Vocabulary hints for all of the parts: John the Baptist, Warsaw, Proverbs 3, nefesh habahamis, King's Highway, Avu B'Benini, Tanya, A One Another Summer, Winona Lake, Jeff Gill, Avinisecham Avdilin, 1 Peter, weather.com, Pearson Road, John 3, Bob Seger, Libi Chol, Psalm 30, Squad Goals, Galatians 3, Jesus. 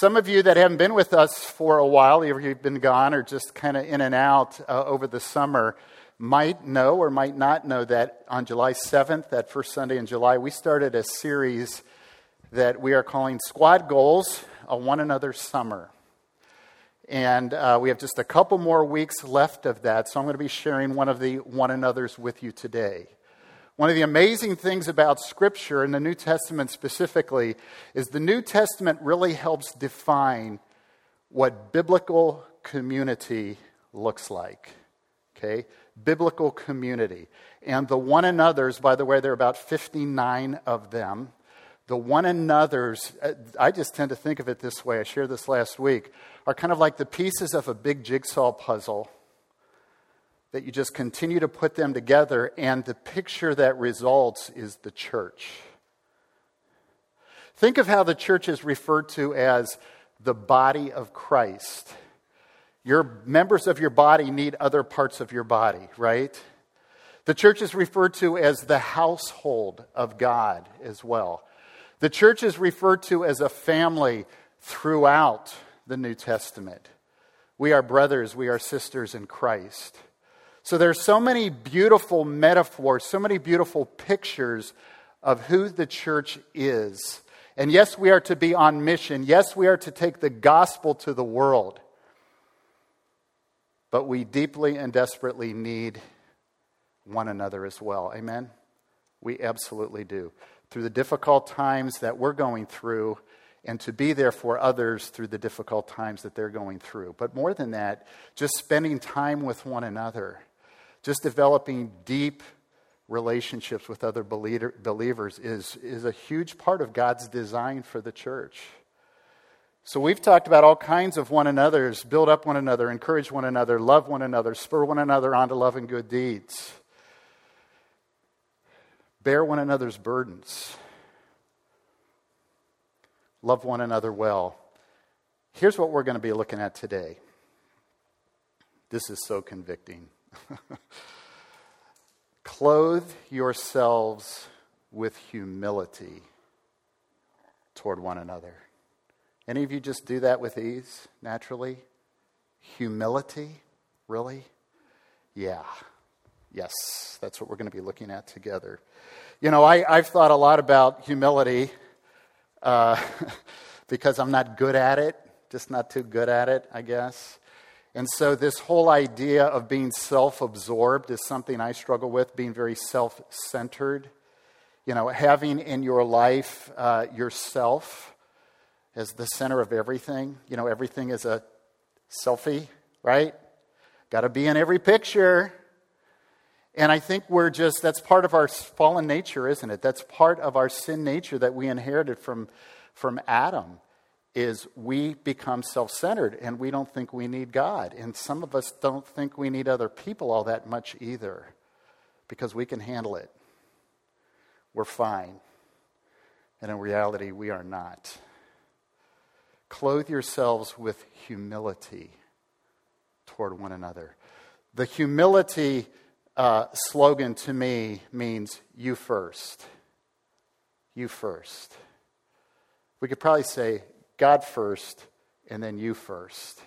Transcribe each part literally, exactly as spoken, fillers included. some of you that haven't been with us for a while, either you've been gone or just kind of in and out uh, over the summer, might know or might not know that on July seventh, that first Sunday in July, we started a series that we are calling Squad Goals, A One Another Summer. And uh, we have just a couple more weeks left of that, so I'm going to be sharing one of the One Another's with you today. One of the amazing things about Scripture, and the New Testament specifically, is the New Testament really helps define what biblical community looks like. Okay? Biblical community. And the one another's, by the way, there are about fifty-nine of them. The one another's, I just tend to think of it this way, I shared this last week, are kind of like the pieces of a big jigsaw puzzle that you just continue to put them together, and the picture that results is the church. Think of how the church is referred to as the body of Christ. Your members of your body need other parts of your body, right? The church is referred to as the household of God as well. The church is referred to as a family throughout the New Testament. We are brothers, we are sisters in Christ. So there's so many beautiful metaphors, so many beautiful pictures of who the church is. And yes, we are to be on mission. Yes, we are to take the gospel to the world. But we deeply and desperately need one another as well. Amen? We absolutely do. Through the difficult times that we're going through, and to be there for others through the difficult times that they're going through. But more than that, just spending time with one another. Just developing deep relationships with other believer, believers is, is a huge part of God's design for the church. So we've talked about all kinds of one another's, build up one another, encourage one another, love one another, spur one another on to love and good deeds. Bear one another's burdens. Love one another well. Here's what we're going to be looking at today. This is so convicting. Clothe yourselves with humility toward one another. Any of you just do that with ease, naturally? Humility? Really? Yeah. Yes, that's what we're going to be looking at together. You know, I, I've thought a lot about humility uh, because I'm not good at it, just not too good at it, I guess. And so this whole idea of being self-absorbed is something I struggle with, being very self-centered. You know, having in your life uh, yourself as the center of everything. You know, everything is a selfie, right? Got to be in every picture. And I think we're just, that's part of our fallen nature, isn't it? That's part of our sin nature that we inherited from, from Adam, is we become self-centered and we don't think we need God. And some of us don't think we need other people all that much either, because we can handle it. We're fine. And in reality, we are not. Clothe yourselves with humility toward one another. The humility Uh, slogan to me means you first. You first. We could probably say God first and then you first.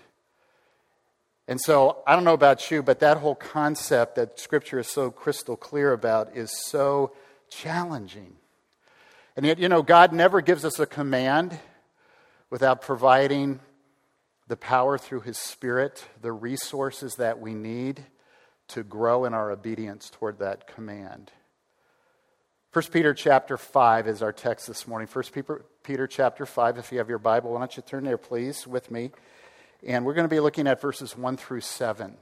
And so I don't know about you, but that whole concept that Scripture is so crystal clear about is so challenging. And yet, you know, God never gives us a command without providing the power through His Spirit, the resources that we need to grow in our obedience toward that command. First Peter chapter five is our text this morning. First Peter chapter five, if you have your Bible, why don't you turn there, please, with me. And we're going to be looking at verses one through seven.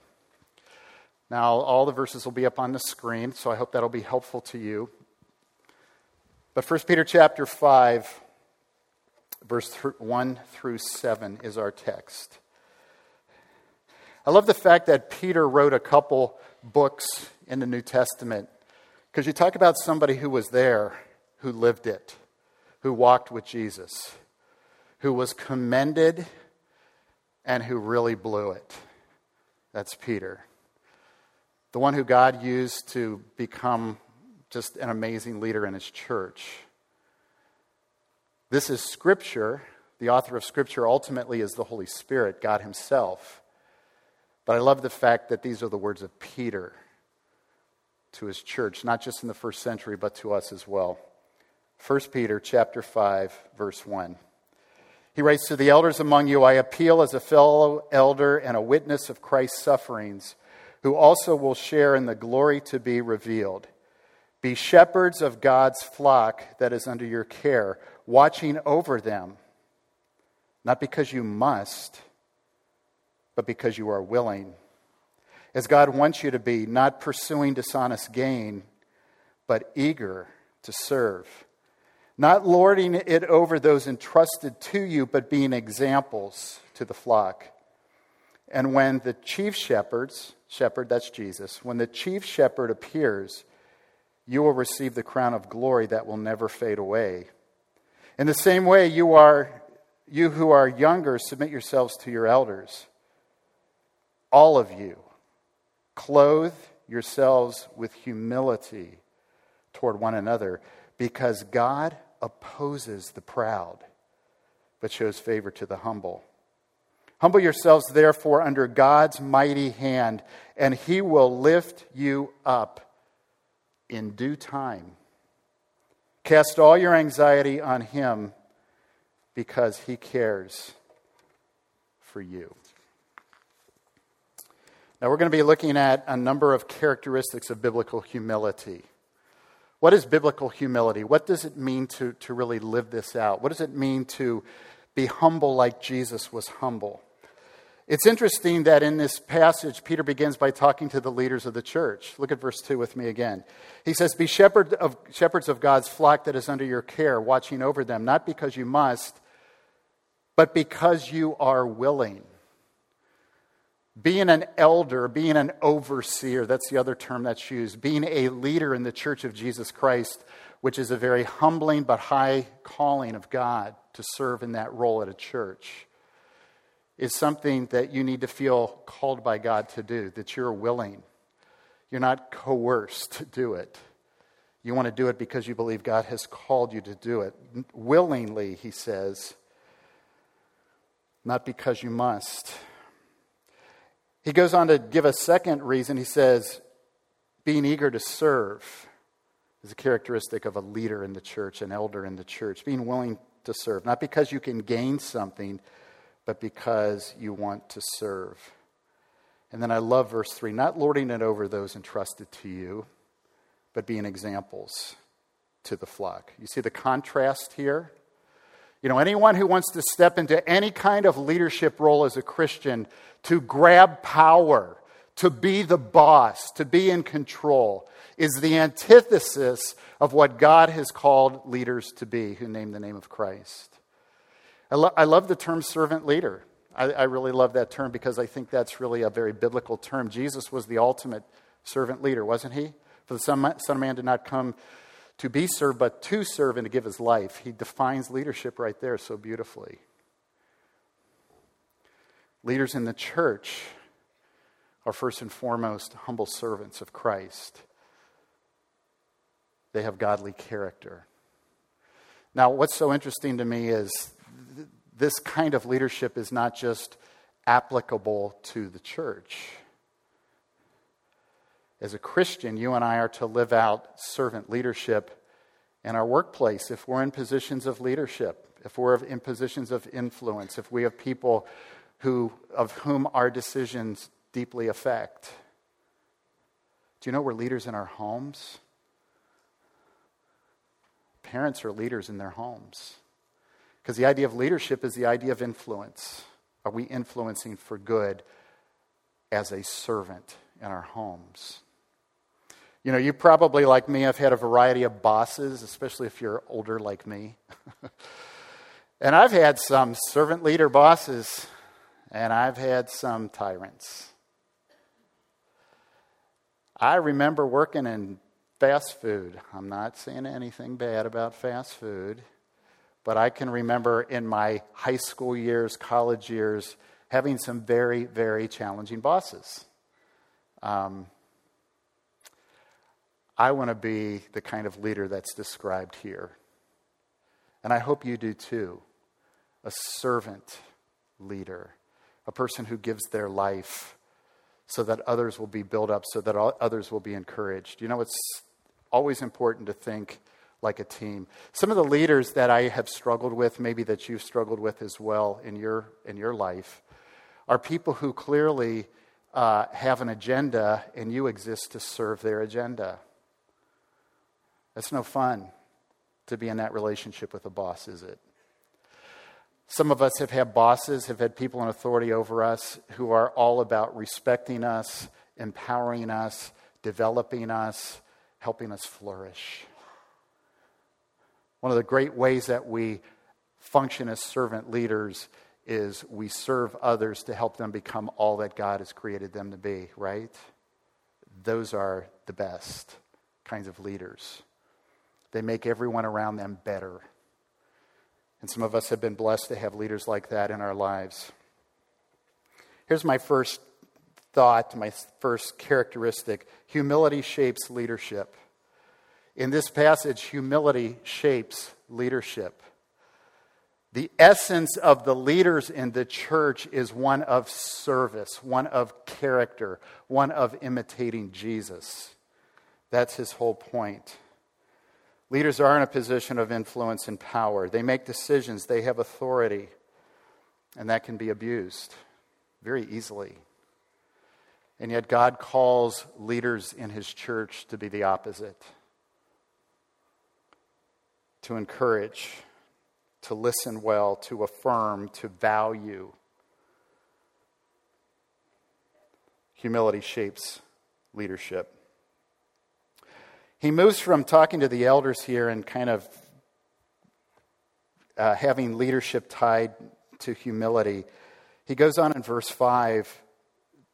Now, all the verses will be up on the screen, so I hope that'll be helpful to you. But First Peter chapter five, verse one through seven is our text. I love the fact that Peter wrote a couple books in the New Testament, because you talk about somebody who was there, who lived it, who walked with Jesus, who was commended, and who really blew it. That's Peter. The one who God used to become just an amazing leader in His church. This is Scripture The author of Scripture ultimately is the Holy Spirit, God himself. But I love the fact that these are the words of Peter to his church, not just in the first century, but to us as well. First Peter chapter five, verse one. He writes, "To the elders among you, I appeal as a fellow elder and a witness of Christ's sufferings, who also will share in the glory to be revealed. Be shepherds of God's flock that is under your care, watching over them, not because you must, but because you are willing, as God wants you to be, not pursuing dishonest gain, but eager to serve. Not lording it over those entrusted to you, but being examples to the flock. And when the chief shepherds, shepherd, that's Jesus, when the chief shepherd appears, you will receive the crown of glory that will never fade away. In the same way, you are, you who are younger, submit yourselves to your elders. All of you, clothe yourselves with humility toward one another, because God opposes the proud, but shows favor to the humble. Humble yourselves, therefore, under God's mighty hand, and he will lift you up in due time. Cast all your anxiety on him, because he cares for you." Now, we're going to be looking at a number of characteristics of biblical humility. What is biblical humility? What does it mean to, to really live this out? What does it mean to be humble like Jesus was humble? It's interesting that in this passage, Peter begins by talking to the leaders of the church. Look at verse two with me again. He says, "Be shepherd of, shepherds of God's flock that is under your care, watching over them, not because you must, but because you are willing." Being an elder, being an overseer, that's the other term that's used, being a leader in the church of Jesus Christ, which is a very humbling but high calling of God to serve in that role at a church, is something that you need to feel called by God to do, that you're willing. You're not coerced to do it. You want to do it because you believe God has called you to do it. Willingly, he says, not because you must. He goes on to give a second reason. He says, being eager to serve is a characteristic of a leader in the church, an elder in the church, being willing to serve, not because you can gain something, but because you want to serve. And then I love verse three, not lording it over those entrusted to you, but being examples to the flock. You see the contrast here? You know, anyone who wants to step into any kind of leadership role as a Christian to grab power, to be the boss, to be in control, is the antithesis of what God has called leaders to be who name the name of Christ. I, lo- I love the term servant leader. I, I really love that term because I think that's really a very biblical term. Jesus was the ultimate servant leader, wasn't he? For the Son of Man did not come to be served, but to serve and to give his life. He defines leadership right there so beautifully. Leaders in the church are first and foremost humble servants of Christ. They have godly character. Now, what's so interesting to me is th- this kind of leadership is not just applicable to the church. As a Christian, you and I are to live out servant leadership in our workplace. If we're in positions of leadership, if we're in positions of influence, if we have people who of whom our decisions deeply affect. Do you know we're leaders in our homes? Parents are leaders in their homes. Because the idea of leadership is the idea of influence. Are we influencing for good as a servant in our homes? You know, you probably, like me, have had a variety of bosses, especially if you're older like me. And I've had some servant leader bosses, and I've had some tyrants. I remember working in fast food. I'm not saying anything bad about fast food, but I can remember in my high school years, college years, having some very, very challenging bosses. Um, I want to be the kind of leader that's described here. And I hope you do too. a servant leader, a person who gives their life so that others will be built up, so that all others will be encouraged. You know, it's always important to think like a team. Some of the leaders that I have struggled with, maybe that you've struggled with as well in your in your life, are people who clearly uh, have an agenda and you exist to serve their agenda. That's no fun to be in that relationship with a boss, is it? Some of us have had bosses, have had people in authority over us who are all about respecting us, empowering us, developing us, helping us flourish. One of the great ways that we function as servant leaders is we serve others to help them become all that God has created them to be, right? Those are the best kinds of leaders. They make everyone around them better. And some of us have been blessed to have leaders like that in our lives. Here's my first thought, my first characteristic. Humility shapes leadership. In this passage, humility shapes leadership. The essence of the leaders in the church is one of service, one of character, one of imitating Jesus. That's his whole point. Leaders are in a position of influence and power. They make decisions. They have authority. And that can be abused very easily. And yet God calls leaders in his church to be the opposite. To encourage, to listen well, to affirm, to value. Humility shapes leadership. He moves from talking to the elders here and kind of uh, having leadership tied to humility. He goes on in verse five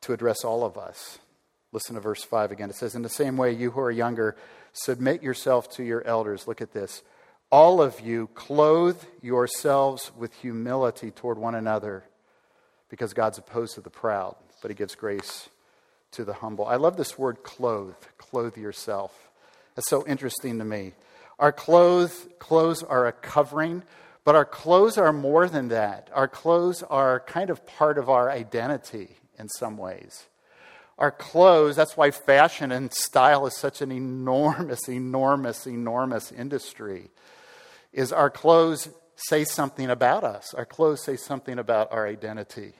to address all of us. Listen to verse five again. It says, "In the same way, you who are younger, submit yourself to your elders." Look at this. "All of you, clothe yourselves with humility toward one another, because God's opposed to the proud, but he gives grace to the humble." I love this word clothe, clothe yourself. That's so interesting to me. Our clothes, clothes are a covering, but our clothes are more than that. Our clothes are kind of part of our identity in some ways. Our clothes, that's why fashion and style is such an enormous, enormous, enormous industry, is our clothes say something about us. Our clothes say something about our identity.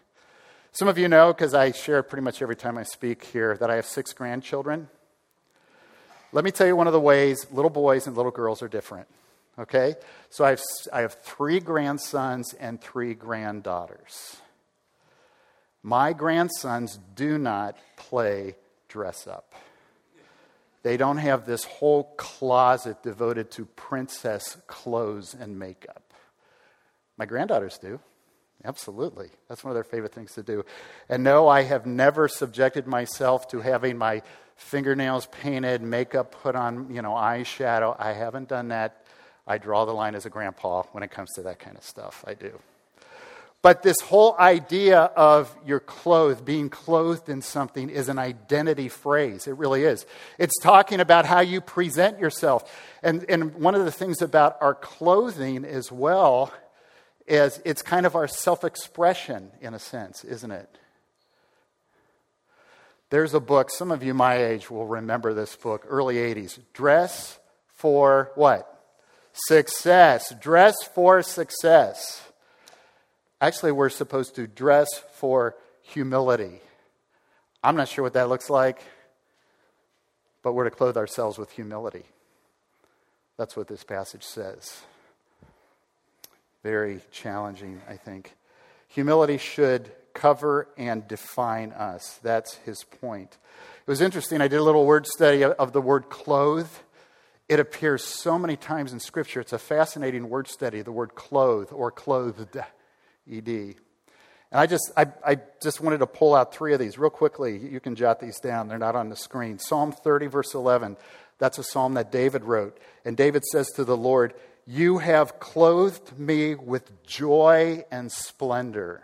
Some of you know, because I share pretty much every time I speak here, that I have six grandchildren. Let me tell you one of the ways little boys and little girls are different, okay? So I have, I have three grandsons and three granddaughters. My grandsons do not play dress up. They don't have this whole closet devoted to princess clothes and makeup. My granddaughters do. Absolutely. That's one of their favorite things to do. And no, I have never subjected myself to having my fingernails painted, makeup put on, you know, eyeshadow. I haven't done that. I draw the line as a grandpa when it comes to that kind of stuff. I do. But this whole idea of your clothes, being clothed in something, is an identity phrase. It really is. It's talking about how you present yourself. And, and one of the things about our clothing as well is it's kind of our self-expression in a sense, isn't it? There's a book, some of you my age will remember this book, early eighties. Dress for what? Success. Dress for success. Actually, we're supposed to dress for humility. I'm not sure what that looks like, but we're to clothe ourselves with humility. That's what this passage says. Very challenging, I think. Humility should cover and define us. That's his point. It was interesting. I did a little word study of the word clothe. It appears so many times in Scripture. It's a fascinating word study, the word clothe or clothed, E D. And I just, I, I just wanted to pull out three of these real quickly. You can jot these down. They're not on the screen. Psalm thirty, verse eleven. That's a psalm that David wrote. And David says to the Lord, "You have clothed me with joy and splendor."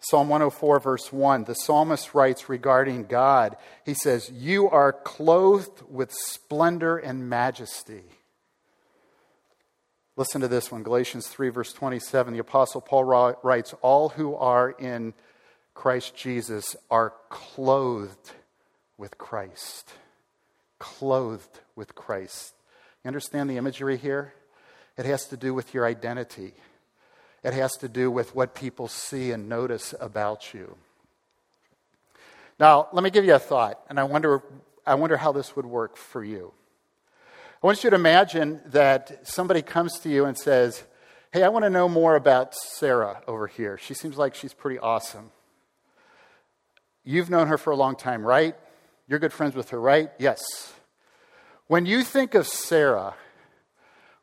Psalm one oh four, verse one, the psalmist writes regarding God, he says, "You are clothed with splendor and majesty." Listen to this one, Galatians three, verse twenty-seven. The Apostle Paul writes, all who are in Christ Jesus are clothed with Christ. Clothed with Christ. You understand the imagery here? It has to do with your identity. It has to do with what people see and notice about you. Now, let me give you a thought, and I wonder, I wonder how this would work for you. I want you to imagine that somebody comes to you and says, hey, I want to know more about Sarah over here. She seems like she's pretty awesome. You've known her for a long time, right? You're good friends with her, right? Yes. When you think of Sarah,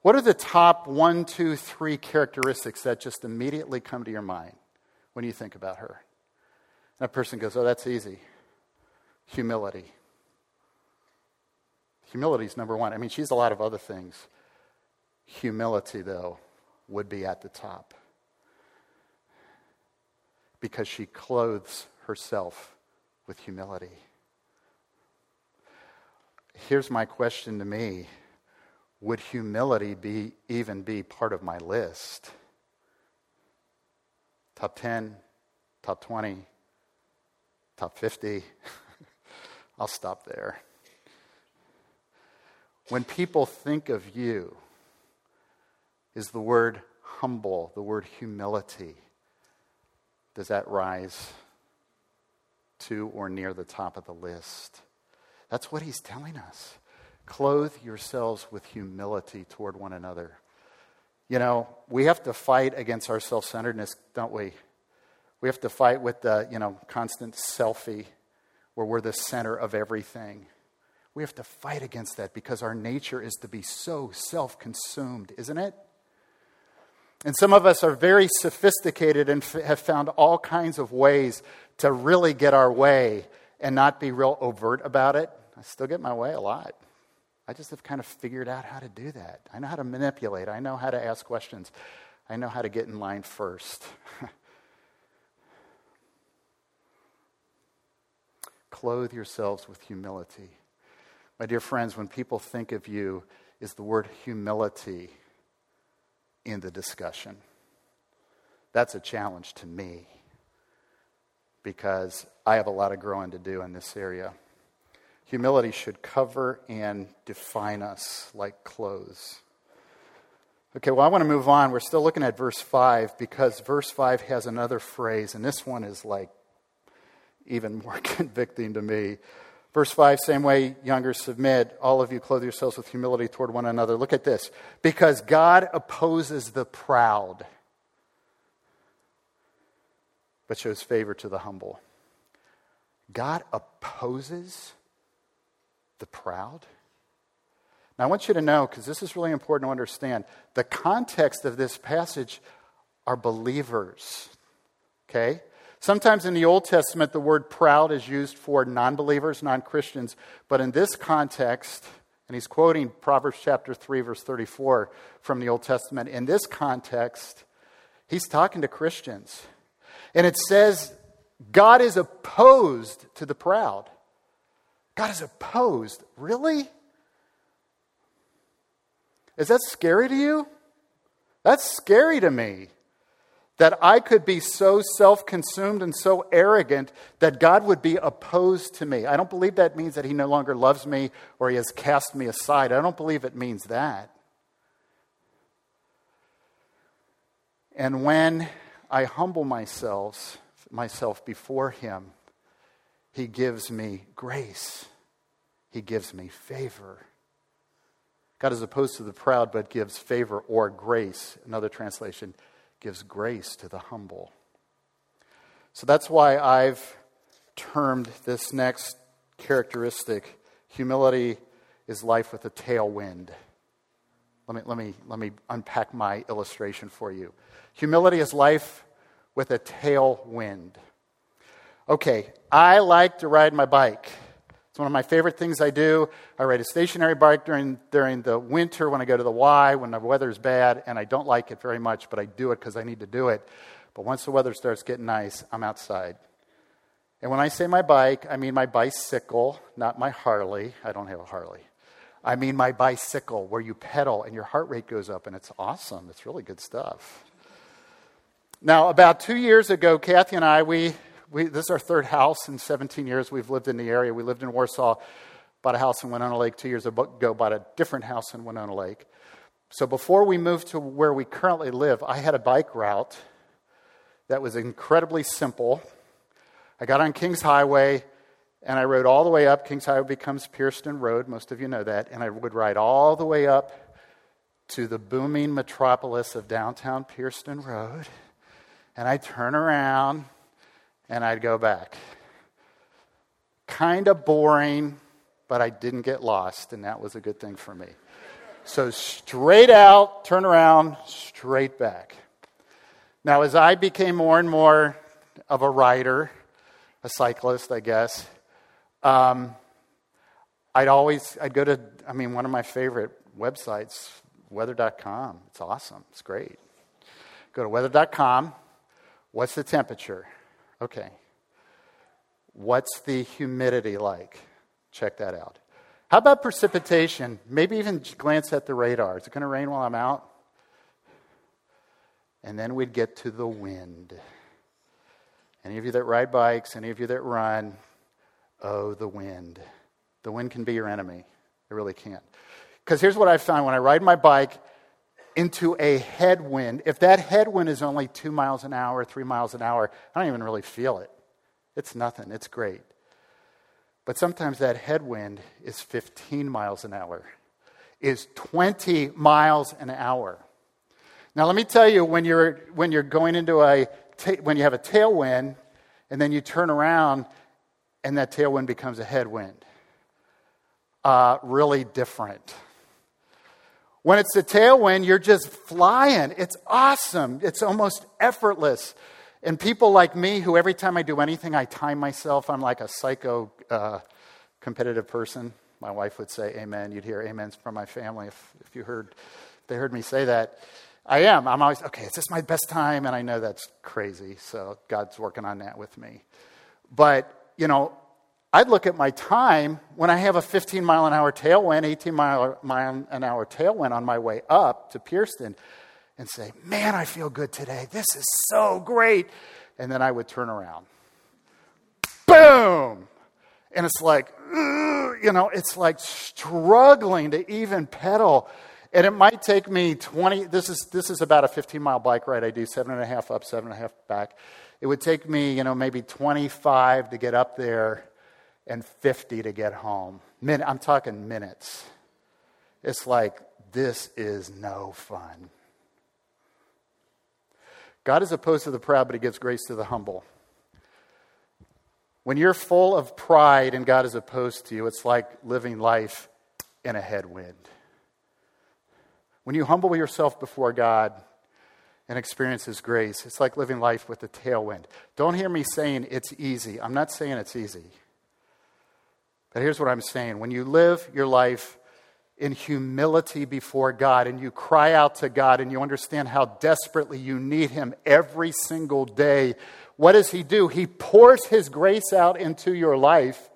what are the top one, two, three characteristics that just immediately come to your mind when you think about her? And a person goes, oh, that's easy. Humility. Humility is number one. I mean, she's a lot of other things. Humility, though, would be at the top. Because she clothes herself with humility. Here's my question to me. Would humility be even be part of my list? top ten, top twenty, top fifty. I'll stop there. When people think of you, is the word humble, the word humility, does that rise to or near the top of the list? That's what he's telling us. Clothe yourselves with humility toward one another. You know, we have to fight against our self-centeredness, don't we? We have to fight with the, you know, constant selfie where we're the center of everything. We have to fight against that because our nature is to be so self-consumed, isn't it? And some of us are very sophisticated and f- have found all kinds of ways to really get our way and not be real overt about it. I still get my way a lot. I just have kind of figured out how to do that. I know how to manipulate. I know how to ask questions. I know how to get in line first. Clothe yourselves with humility. My dear friends, when people think of you, is the word humility in the discussion? That's a challenge to me because I have a lot of growing to do in this area. Humility should cover and define us like clothes. Okay, well, I want to move on. We're still looking at verse five because verse five has another phrase, and this one is like even more convicting to me. Verse five, same way, younger, submit. All of you clothe yourselves with humility toward one another. Look at this. Because God opposes the proud, but shows favor to the humble. God opposes the proud? Now I want you to know, because this is really important to understand, the context of this passage are believers. Okay? Sometimes in the Old Testament, the word proud is used for non-believers, non-Christians. But in this context, and he's quoting Proverbs chapter three, verse thirty-four from the Old Testament. In this context, he's talking to Christians. And it says, God is opposed to the proud. God is opposed. Really? Is that scary to you? That's scary to me. That I could be so self-consumed and so arrogant that God would be opposed to me. I don't believe that means that he no longer loves me or he has cast me aside. I don't believe it means that. And when I humble myself, myself before him, he gives me grace. He gives me favor. God is opposed to the proud, but gives favor or grace. Another translation, gives grace to the humble. So that's why I've termed this next characteristic, humility is life with a tailwind. Let me, let me, let me unpack my illustration for you. Humility is life with a tailwind. Okay, I like to ride my bike. It's one of my favorite things I do. I ride a stationary bike during during the winter when I go to the Y, when the weather's bad, and I don't like it very much, but I do it because I need to do it. But once the weather starts getting nice, I'm outside. And when I say my bike, I mean my bicycle, not my Harley. I don't have a Harley. I mean my bicycle, where you pedal and your heart rate goes up, and it's awesome. It's really good stuff. Now, about two years ago, Kathy and I, we, we this is our third house in seventeen years we've lived in the area. We lived in Warsaw, bought a house in Winona Lake two years ago, bought a different house in Winona Lake. So before we moved to where we currently live, I had a bike route that was incredibly simple. I got on King's Highway, and I rode all the way up. King's Highway becomes Pearson Road. Most of you know that. And I would ride all the way up to the booming metropolis of downtown Pearson Road. And I'd turn around, and I'd go back. Kind of boring, but I didn't get lost, and that was a good thing for me. So straight out, turn around, straight back. Now, as I became more and more of a rider, a cyclist, I guess, Um, I'd always, I'd go to, I mean, one of my favorite websites, weather dot com. It's awesome. It's great. Go to weather dot com. What's the temperature? Okay. What's the humidity like? Check that out. How about precipitation? Maybe even glance at the radar. Is it going to rain while I'm out? And then we'd get to the wind. Any of you that ride bikes, any of you that run, oh, the wind. The wind can be your enemy. It really can. Because here's what I found. When I ride my bike into a headwind, if that headwind is only two miles an hour, three miles an hour, I don't even really feel it. It's nothing. It's great. But sometimes that headwind is fifteen miles an hour, is twenty miles an hour. Now, let me tell you, when you're when you're going into a, ta- when you have a tailwind, and then you turn around, and that tailwind becomes a headwind. Uh, really different. When it's a tailwind, you're just flying. It's awesome. It's almost effortless. And people like me, who every time I do anything, I time myself. I'm like a psycho uh, competitive person. My wife would say amen. You'd hear amens from my family if, if you heard, if they heard me say that. I am. I'm always, okay, is this my best time? And I know that's crazy. So God's working on that with me. But you know, I'd look at my time when I have a fifteen mile an hour tailwind, eighteen mile an hour tailwind on my way up to Pearson and say, man, I feel good today. This is so great. And then I would turn around. Boom. And it's like, you know, it's like struggling to even pedal. And it might take me twenty, this is this is about a fifteen mile bike ride I do, seven and a half up, seven and a half back. It would take me, you know, maybe twenty-five to get up there and fifty to get home. Min- I'm talking minutes. It's like, this is no fun. God is opposed to the proud, but he gives grace to the humble. When you're full of pride and God is opposed to you, it's like living life in a headwind. When you humble yourself before God and experience his grace, it's like living life with a tailwind. Don't hear me saying it's easy. I'm not saying it's easy. But here's what I'm saying. When you live your life in humility before God, and you cry out to God, and you understand how desperately you need him every single day, what does he do? He pours his grace out into your life.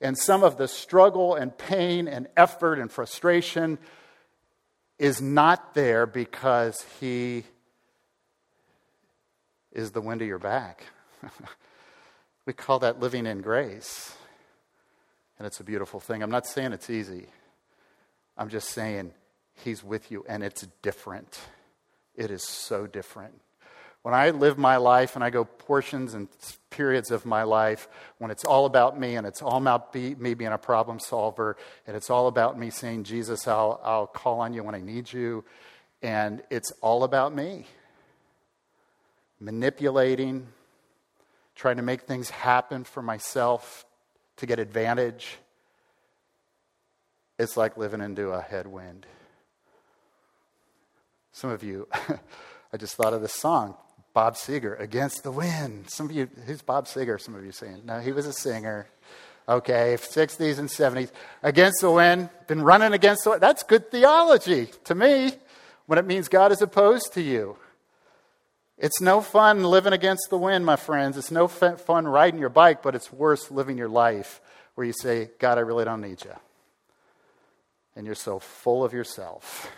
And some of the struggle and pain and effort and frustration is not there because he is the wind of your back. We call that living in grace. And it's a beautiful thing. I'm not saying it's easy. I'm just saying he's with you, and it's different. It is so different. When I live my life, and I go portions and periods of my life, when it's all about me, and it's all about me being a problem solver, and it's all about me saying, Jesus, I'll, I'll call on you when I need you, and it's all about me. Manipulating, trying to make things happen for myself to get advantage. It's like living into a headwind. Some of you, I just thought of this song, Bob Seger, Against the Wind. Some of you, who's Bob Seger? Some of you saying, no, he was a singer. Okay, sixties and seventies. Against the wind, been running against the wind. That's good theology to me when it means God is opposed to you. It's no fun living against the wind, my friends. It's no fun riding your bike, but it's worse living your life where you say, God, I really don't need you. and you're so full of yourself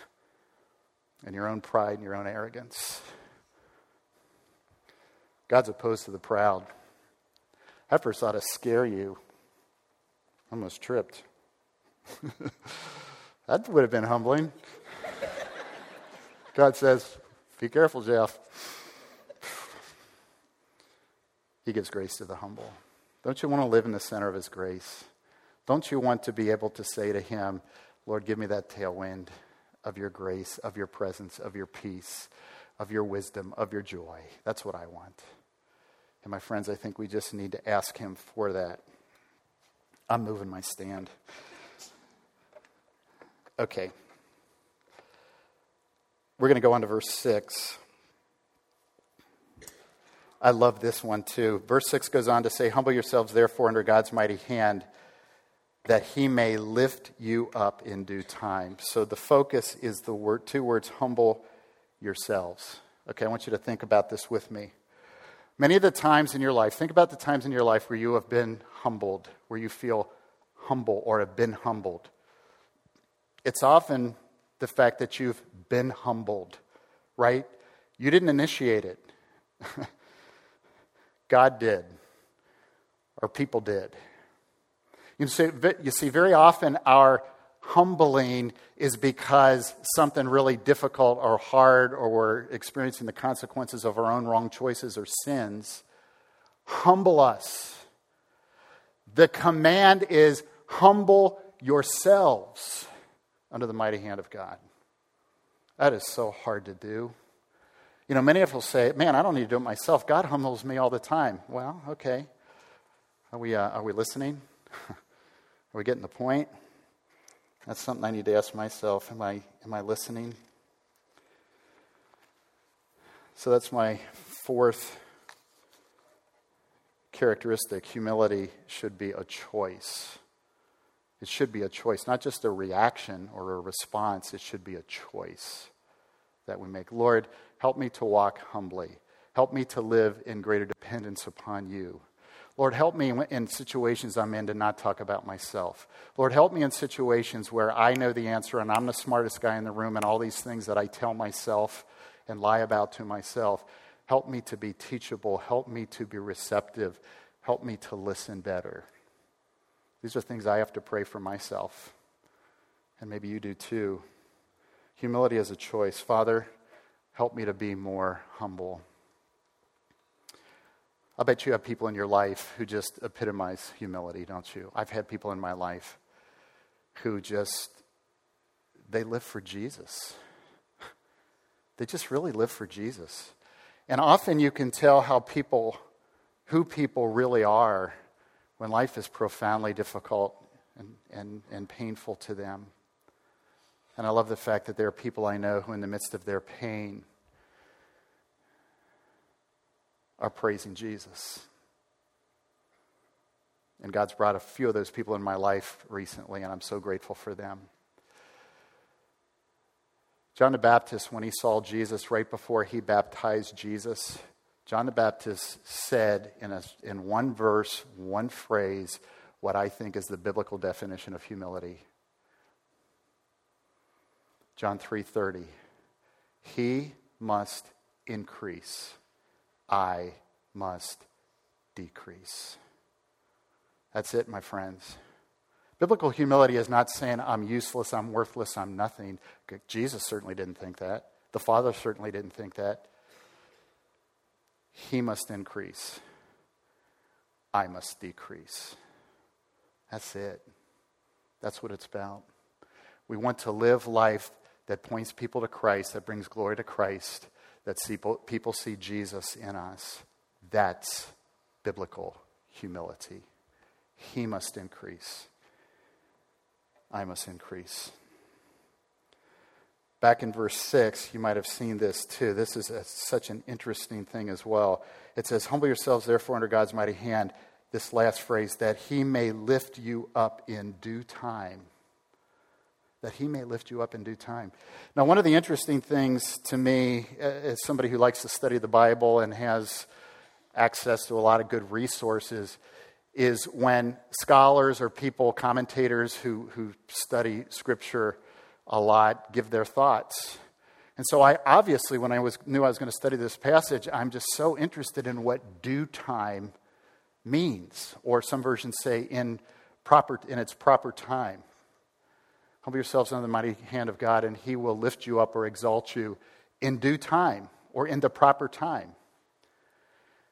and your own pride and your own arrogance. God's opposed to the proud. That verse ought to scare you. Almost tripped. That would have been humbling. God says, be careful, Jeff. He gives grace to the humble. Don't you want to live in the center of his grace? Don't you want to be able to say to him, Lord, give me that tailwind of your grace, of your presence, of your peace, of your wisdom, of your joy. That's what I want. And my friends, I think we just need to ask him for that. I'm moving my stand. Okay. We're going to go on to verse six. I love this one too. Verse six goes on to say, humble yourselves therefore under God's mighty hand, that he may lift you up in due time. So the focus is the word, two words, humble yourselves. Okay, I want you to think about this with me. Many of the times in your life, think about the times in your life where you have been humbled, where you feel humble or have been humbled. It's often the fact that you've been humbled, right? You didn't initiate it. God did, or people did. You see, you see, very often our humbling is because something really difficult or hard, or we're experiencing the consequences of our own wrong choices or sins. Humble us. The command is humble yourselves under the mighty hand of God. That is so hard to do. You know, many of us will say, man, I don't need to do it myself. God humbles me all the time. Well, okay. Are we, uh, are we listening? Are we getting the point? That's something I need to ask myself. Am I, am I listening? So that's my fourth characteristic. Humility should be a choice. It should be a choice, not just a reaction or a response. It should be a choice that we make. Lord, help me to walk humbly. Help me to live in greater dependence upon you. Lord, help me in situations I'm in to not talk about myself. Lord, help me in situations where I know the answer and I'm the smartest guy in the room and all these things that I tell myself and lie about to myself. Help me to be teachable. Help me to be receptive. Help me to listen better. These are things I have to pray for myself. And maybe you do too. Humility is a choice. Father, help me to be more humble. I bet you have people in your life who just epitomize humility, don't you? I've had people in my life who just, they live for Jesus. They just really live for Jesus. And often you can tell how people, who people really are when life is profoundly difficult and, and, and painful to them. And I love the fact that there are people I know who in the midst of their pain are praising Jesus. And God's brought a few of those people in my life recently, and I'm so grateful for them. John the Baptist, when he saw Jesus right before he baptized Jesus, John the Baptist said in a, in one verse, one phrase, what I think is the biblical definition of humility. John three thirty, he must increase, I must decrease. That's it, my friends. Biblical humility is not saying I'm useless, I'm worthless, I'm nothing. Jesus certainly didn't think that. The Father certainly didn't think that. He must increase. I must decrease. That's it. That's what it's about. We want to live life that points people to Christ, that brings glory to Christ, that people see Jesus in us. That's biblical humility. He must increase. I must increase. Back in verse six, you might have seen this too. This is a, such an interesting thing as well. It says, humble yourselves therefore under God's mighty hand. This last phrase, that he may lift you up in due time. That he may lift you up in due time. Now, one of the interesting things to me, as somebody who likes to study the Bible and has access to a lot of good resources, is when scholars or people, commentators who, who study Scripture a lot, give their thoughts. And so I obviously, when I was knew I was going to study this passage, I'm just so interested in what due time means, or some versions say in proper in its proper time. Humble yourselves under the mighty hand of God, and he will lift you up or exalt you in due time, or in the proper time.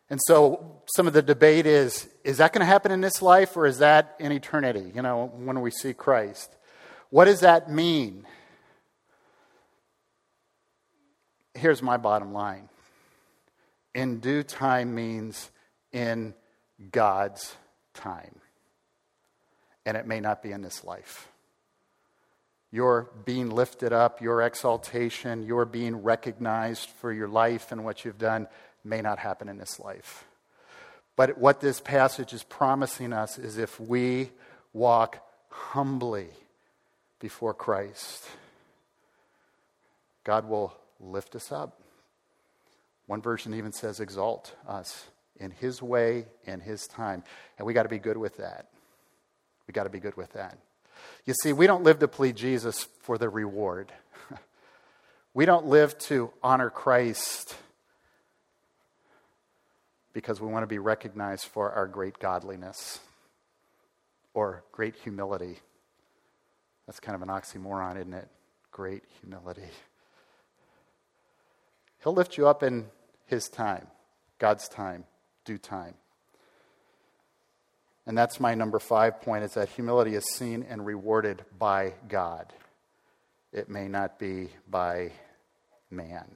And so some of the debate is, is that going to happen in this life, or is that in eternity? You know, when we see Christ. What does that mean? Here's my bottom line. In due time means in God's time. And it may not be in this life. Your being lifted up, your exaltation, your being recognized for your life and what you've done may not happen in this life. But what this passage is promising us is if we walk humbly before Christ, God will lift us up. One version even says exalt us in his way, in his time. And we got to be good with that. We got to be good with that. You see, we don't live to please Jesus for the reward. We don't live to honor Christ because we want to be recognized for our great godliness or great humility. That's kind of an oxymoron, isn't it? Great humility. He'll lift you up in his time, God's time, due time. And that's my number five point, is that humility is seen and rewarded by God. It may not be by man.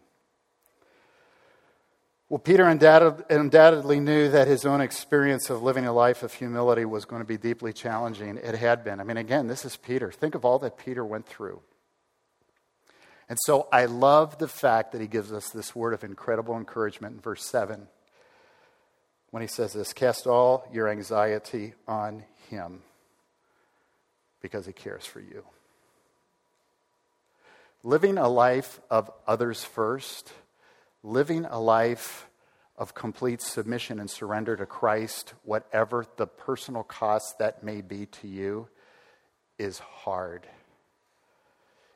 Well, Peter undoubtedly knew that his own experience of living a life of humility was going to be deeply challenging. It had been. I mean, again, this is Peter. Think of all that Peter went through. And so I love the fact that he gives us this word of incredible encouragement in verse seven. When he says this, cast all your anxiety on him because he cares for you. Living a life of others first, living a life of complete submission and surrender to Christ, whatever the personal cost that may be to you, is hard.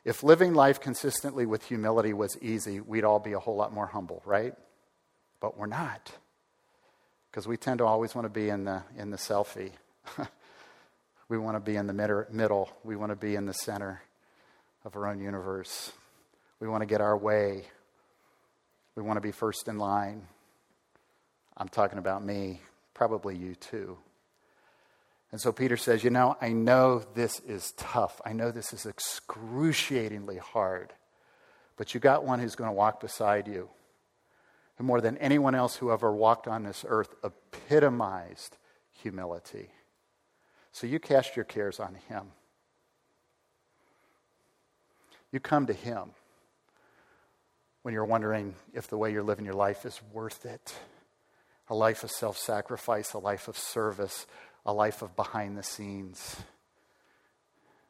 If living life consistently with humility was easy, we'd all be a whole lot more humble, right? But we're not. Because we tend to always want to be in the in the selfie. We want to be in the mid- middle. We want to be in the center of our own universe. We want to get our way. We want to be first in line. I'm talking about me, probably you too. And so Peter says, you know, I know this is tough. I know this is excruciatingly hard. But you got one who's going to walk beside you, who more than anyone else who ever walked on this earth epitomized humility. So you cast your cares on him. You come to him when you're wondering if the way you're living your life is worth it. A life of self-sacrifice, a life of service, a life of behind the scenes,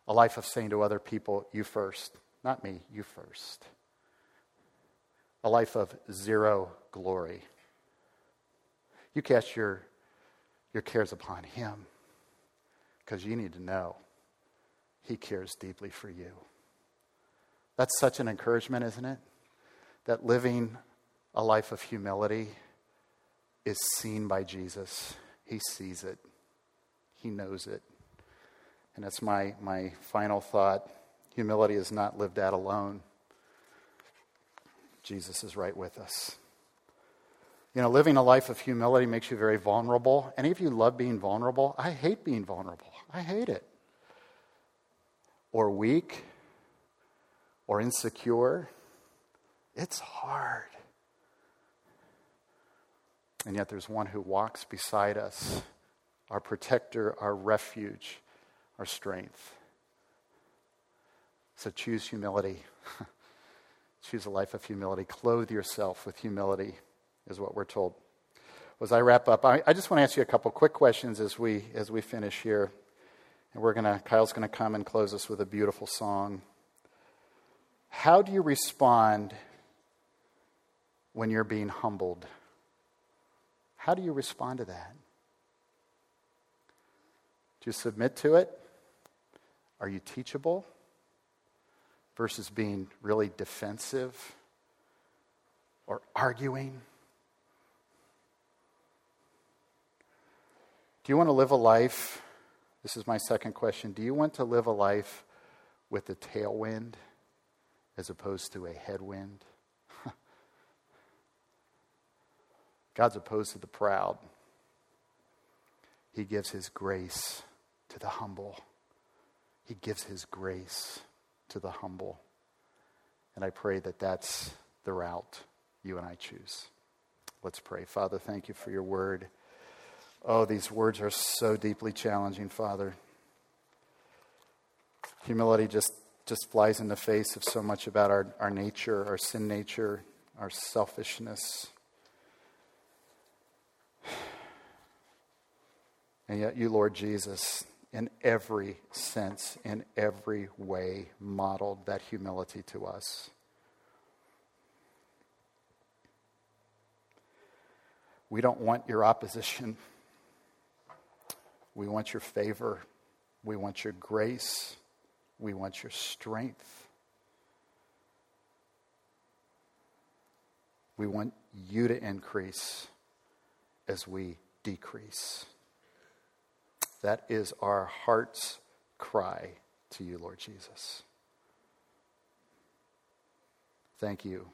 a life of saying to other people, you first, not me, you first. A life of zero glory. You cast your, your cares upon him because you need to know he cares deeply for you. That's such an encouragement, isn't it? That living a life of humility is seen by Jesus. He sees it. He knows it. And that's my, my final thought. Humility is not lived out alone. Jesus is right with us. You know, living a life of humility makes you very vulnerable. Any of you love being vulnerable? I hate being vulnerable. I hate it. Or weak, or insecure. It's hard. And yet there's one who walks beside us, our protector, our refuge, our strength. So choose humility. Choose a life of humility. Clothe yourself with humility is what we're told. As I wrap up, I, I just want to ask you a couple quick questions as we as we finish here. And we're gonna Kyle's gonna come and close us with a beautiful song. How do you respond when you're being humbled? How do you respond to that? Do you submit to it? Are you teachable? Versus being really defensive or arguing. Do you want to live a life? This is my second question. Do you want to live a life with a tailwind as opposed to a headwind? God's opposed to the proud. He gives his grace to the humble. He gives his grace to the humble. And I pray that that's the route you and I choose. Let's pray. Father, thank you for your word. Oh, these words are so deeply challenging, Father. Humility just, just flies in the face of so much about our, our nature, our sin nature, our selfishness. And yet you, Lord Jesus, in every sense, in every way, modeled that humility to us. We don't want your opposition. We want your favor. We want your grace. We want your strength. We want you to increase as we decrease. That is our heart's cry to you, Lord Jesus. Thank you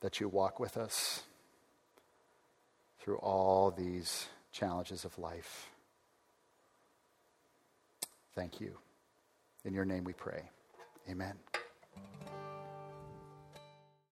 that you walk with us through all these challenges of life. Thank you. In your name we pray. Amen.